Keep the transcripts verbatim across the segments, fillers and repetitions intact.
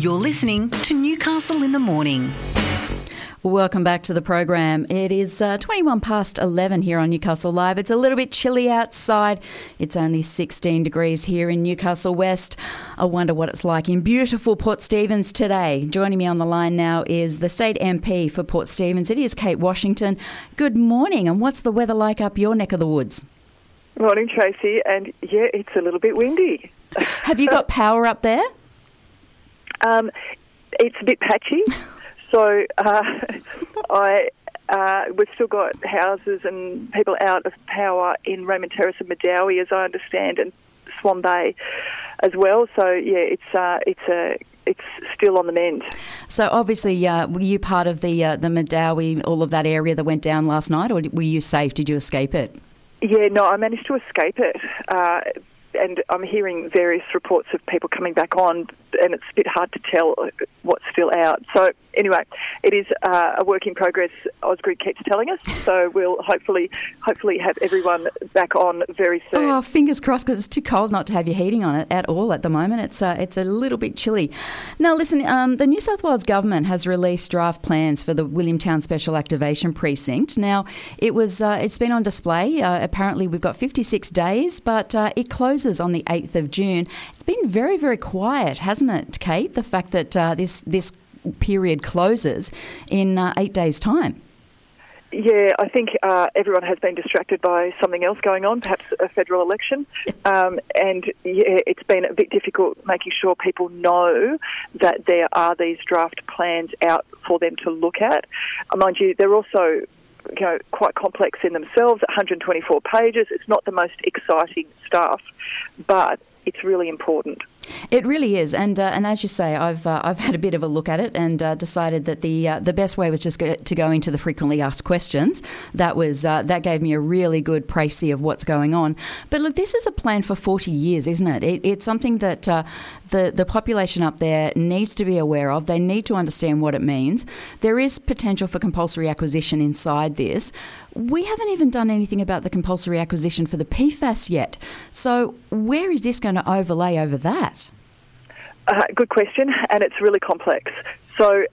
You're listening to Newcastle in the Morning. Welcome back to the program. It is uh, twenty-one past eleven here on Newcastle Live. It's a little bit chilly outside. It's only sixteen degrees here in Newcastle West. I wonder what it's like in beautiful Port Stephens today. Joining me on the line now is the State M P for Port Stephens. It is Kate Washington. Good morning, and what's the weather like up your neck of the woods? Morning, Tracy, and yeah, it's a little bit windy. Have you got power up there? Um, it's a bit patchy. So uh, I uh, we've still got houses and people out of power in Raymond Terrace and Madawi, as I understand, and Swan Bay as well. So yeah, it's uh, it's a it's still on the mend. So obviously, uh, were you part of the uh, the Madawi, all of that area that went down last night, or were you safe? Did you escape it? Yeah, no, I managed to escape it. Uh, And I'm hearing various reports of people coming back on, and it's a bit hard to tell what's still out. So anyway, it is uh, a work in progress, Osgrid keeps telling us. So we'll hopefully hopefully have everyone back on very soon. Oh, fingers crossed, because it's too cold not to have your heating on it at all at the moment. It's, uh, it's a little bit chilly. Now, listen, um, the New South Wales Government has released draft plans for the Williamtown Special Activation Precinct. Now, it was, uh, it's been on display. Uh, apparently, we've got fifty-six days, but uh, it closed on the eighth of June. It's been very, very quiet, hasn't it, Kate? The fact that uh, this this period closes in uh, eight days' time. Yeah, I think uh, everyone has been distracted by something else going on, perhaps a federal election. Um, and yeah, it's been a bit difficult making sure people know that there are these draft plans out for them to look at. Mind you, they're also, you know, quite complex in themselves, one hundred twenty-four pages. It's not the most exciting stuff, but it's really important. It really is, and uh, and as you say, I've uh, I've had a bit of a look at it and uh, decided that the uh, the best way was just go- to go into the frequently asked questions. That was uh, that gave me a really good précis of what's going on. But look, this is a plan for forty years, isn't it? it it's something that uh, the the population up there needs to be aware of. They need to understand what it means. There is potential for compulsory acquisition inside this. We haven't even done anything about the compulsory acquisition for the P FAS yet. So where is this going to overlay over that? Uh, good question, and it's really complex. So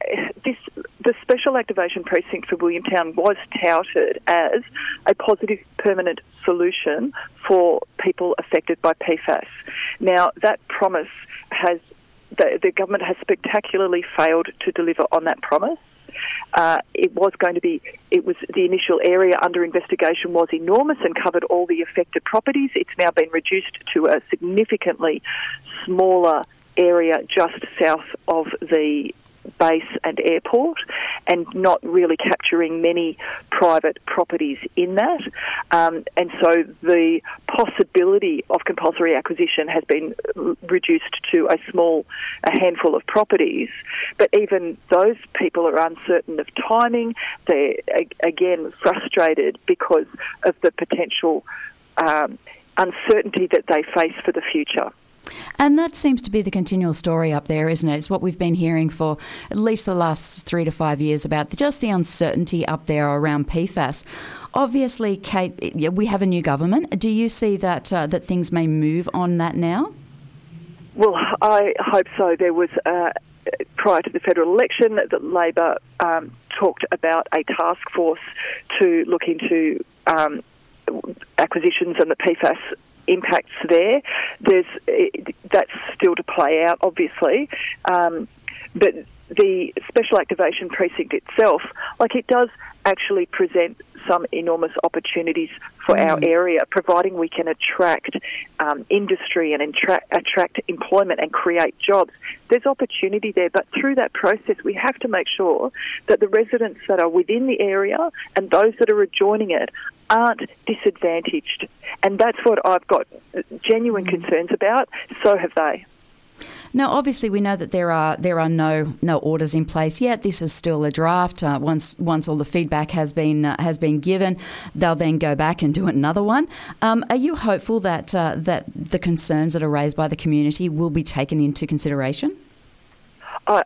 this, the Special Activation Precinct for Williamtown was touted as a positive permanent solution for people affected by P FAS. Now, that promise has, the, the government has spectacularly failed to deliver on that promise. Uh, it was going to be, it was the initial area under investigation was enormous and covered all the affected properties. It's now been reduced to a significantly smaller area just south of the base and airport, and not really capturing many private properties in that. Um, and so the possibility of compulsory acquisition has been reduced to a small, a handful of properties. But even those people are uncertain of timing. They're, again, frustrated because of the potential um, uncertainty that they face for the future. And that seems to be the continual story up there, isn't it? It's what we've been hearing for at least the last three to five years about just the uncertainty up there around P FAS. Obviously, Kate, we have a new government. Do you see that uh, that things may move on that now? Well, I hope so. There was, uh, prior to the federal election, that Labor um, talked about a task force to look into um, acquisitions and the P FAS impacts there. There's it, that's still to play out, obviously, um, but the Special Activation Precinct itself, like, it does actually present some enormous opportunities for mm. our area, providing we can attract um, industry and entra- attract employment and create jobs. There's opportunity there, but through that process, we have to make sure that the residents that are within the area and those that are adjoining it aren't disadvantaged. And that's what I've got genuine mm. concerns about. So have they. Now, obviously, we know that there are there are no no orders in place yet. This is still a draft. Uh, once once all the feedback has been uh, has been given, they'll then go back and do another one. Um, are you hopeful that uh, that the concerns that are raised by the community will be taken into consideration? I,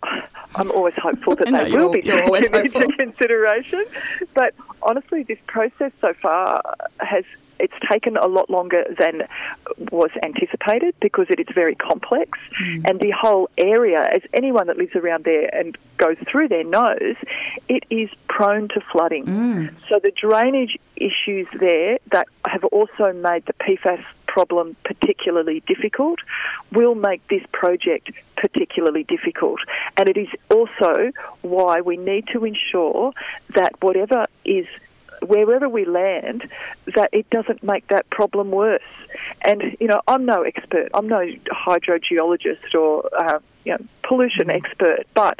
I'm always hopeful that they will all, be taken into hopeful. consideration. But honestly, this process so far has it's taken a lot longer than was anticipated because it is very complex. Mm. And the whole area, as anyone that lives around there and goes through there knows, it is prone to flooding. Mm. So the drainage issues there that have also made the P FAS problem particularly difficult will make this project particularly difficult. And it is also why we need to ensure that whatever is wherever we land, that it doesn't make that problem worse. And, you know, I'm no expert. I'm no hydrogeologist or, uh, you know, pollution mm-hmm. expert. But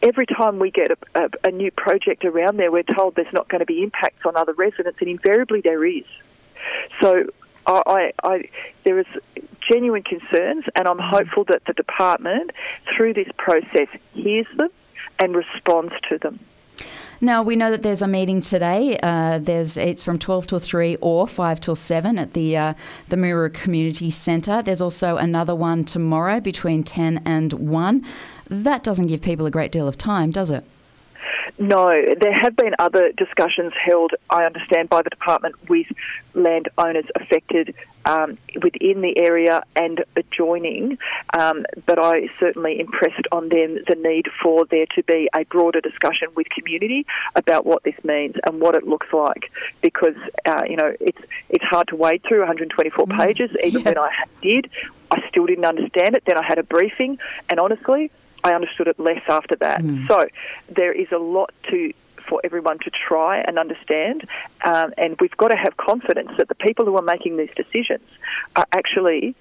every time we get a, a, a new project around there, we're told there's not going to be impacts on other residents, and invariably there is. So I, I, I there is genuine concerns, and I'm hopeful that the department, through this process, hears them and responds to them. Now, we know that there's a meeting today. Uh, there's It's from twelve till three or five till seven at the uh, the Mooroo Community Centre. There's also another one tomorrow between ten and one. That doesn't give people a great deal of time, does it? No, there have been other discussions held, I understand, by the department with landowners affected um, within the area and adjoining, um, but I certainly impressed on them the need for there to be a broader discussion with community about what this means and what it looks like, because, uh, you know, it's it's hard to wade through one hundred twenty-four mm. pages. Even yeah. when I did, I still didn't understand it. Then I had a briefing, and honestly, I understood it less after that. Mm. So there is a lot to for everyone to try and understand, um, and we've got to have confidence that the people who are making these decisions are actually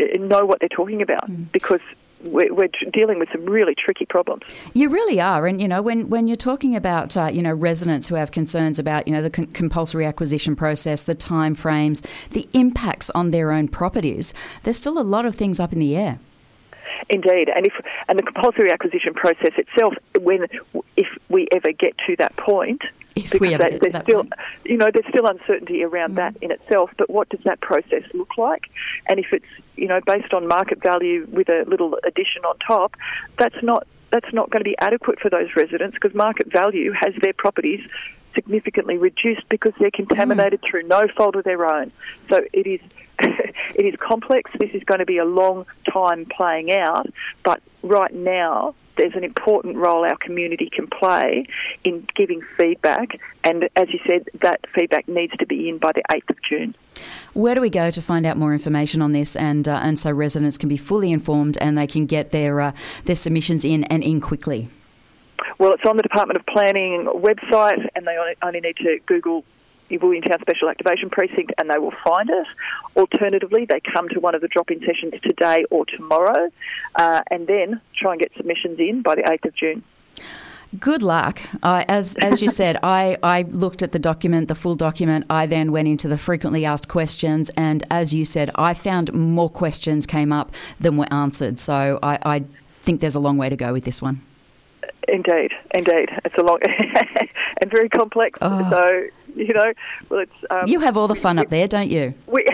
uh, know what they're talking about, mm. because we're, we're dealing with some really tricky problems. You really are, and you know when, when you're talking about uh, you know residents who have concerns about you know the con- compulsory acquisition process, the timeframes, the impacts on their own properties, there's still a lot of things up in the air. Indeed, and if and the compulsory acquisition process itself, when if we ever get to that point, if because we ever that, get to that still, point. you know, there's still uncertainty around mm. that in itself. But what does that process look like? And if it's you know based on market value with a little addition on top, that's not that's not going to be adequate for those residents, because market value has their properties significantly reduced because they're contaminated mm. through no fault of their own. So it is. It is complex. This is going to be a long time playing out, but right now there's an important role our community can play in giving feedback, and as you said, that feedback needs to be in by the eighth of June. Where do we go to find out more information on this, and uh, and so residents can be fully informed and they can get their uh, their submissions in and in quickly? Well, it's on the Department of Planning website, and they only need to Google Williamtown Special Activation Precinct and they will find it. Alternatively, they come to one of the drop-in sessions today or tomorrow, uh, and then try and get submissions in by the eighth of June. Good luck. Uh, as as you said, I, I looked at the document, the full document. I then went into the frequently asked questions, and as you said, I found more questions came up than were answered. So I, I think there's a long way to go with this one. Indeed, indeed. It's a long and very complex. Oh. So, you know, well, it's... Um, you have all the fun we, up there, don't you? We,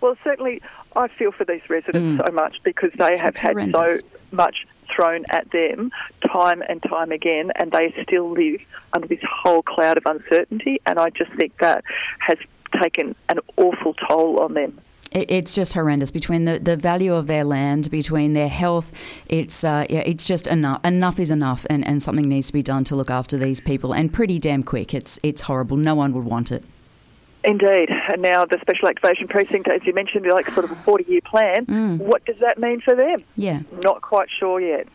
well, certainly I feel for these residents mm. so much, because they have That's had horrendous. so much thrown at them time and time again, and they still live under this whole cloud of uncertainty, and I just think that has taken an awful toll on them. It's just horrendous. Between the, the value of their land, between their health, it's uh, yeah, it's just enough. Enough is enough, and, and something needs to be done to look after these people, and pretty damn quick. It's it's horrible. No one would want it. Indeed. And now the Special Activation Precinct, as you mentioned, like sort of a forty-year plan. Mm. What does that mean for them? Yeah. Not quite sure yet.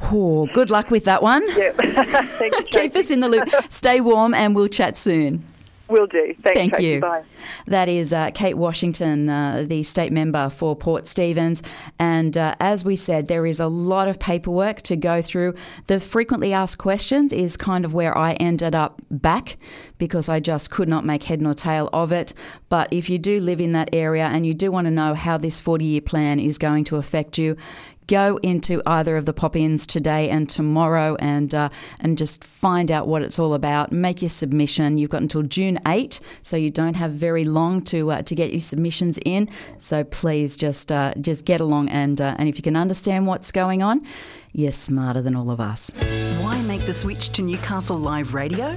Oh, good luck with that one. Yeah. Thank you, Keep us in the loop. Stay warm, and we'll chat soon. Will do. Thanks, Thank Tracy. you. Bye. That is uh, Kate Washington, uh, the state member for Port Stephens. And uh, as we said, there is a lot of paperwork to go through. The frequently asked questions is kind of where I ended up back, because I just could not make head nor tail of it. But if you do live in that area and you do want to know how this forty-year plan is going to affect you, go into either of the pop-ins today and tomorrow, and uh, and just find out what it's all about. Make your submission. You've got until June eighth, so you don't have very long to uh, to get your submissions in. So please just uh, just get along, and uh, and if you can understand what's going on, you're smarter than all of us. Why make the switch to Newcastle Live Radio?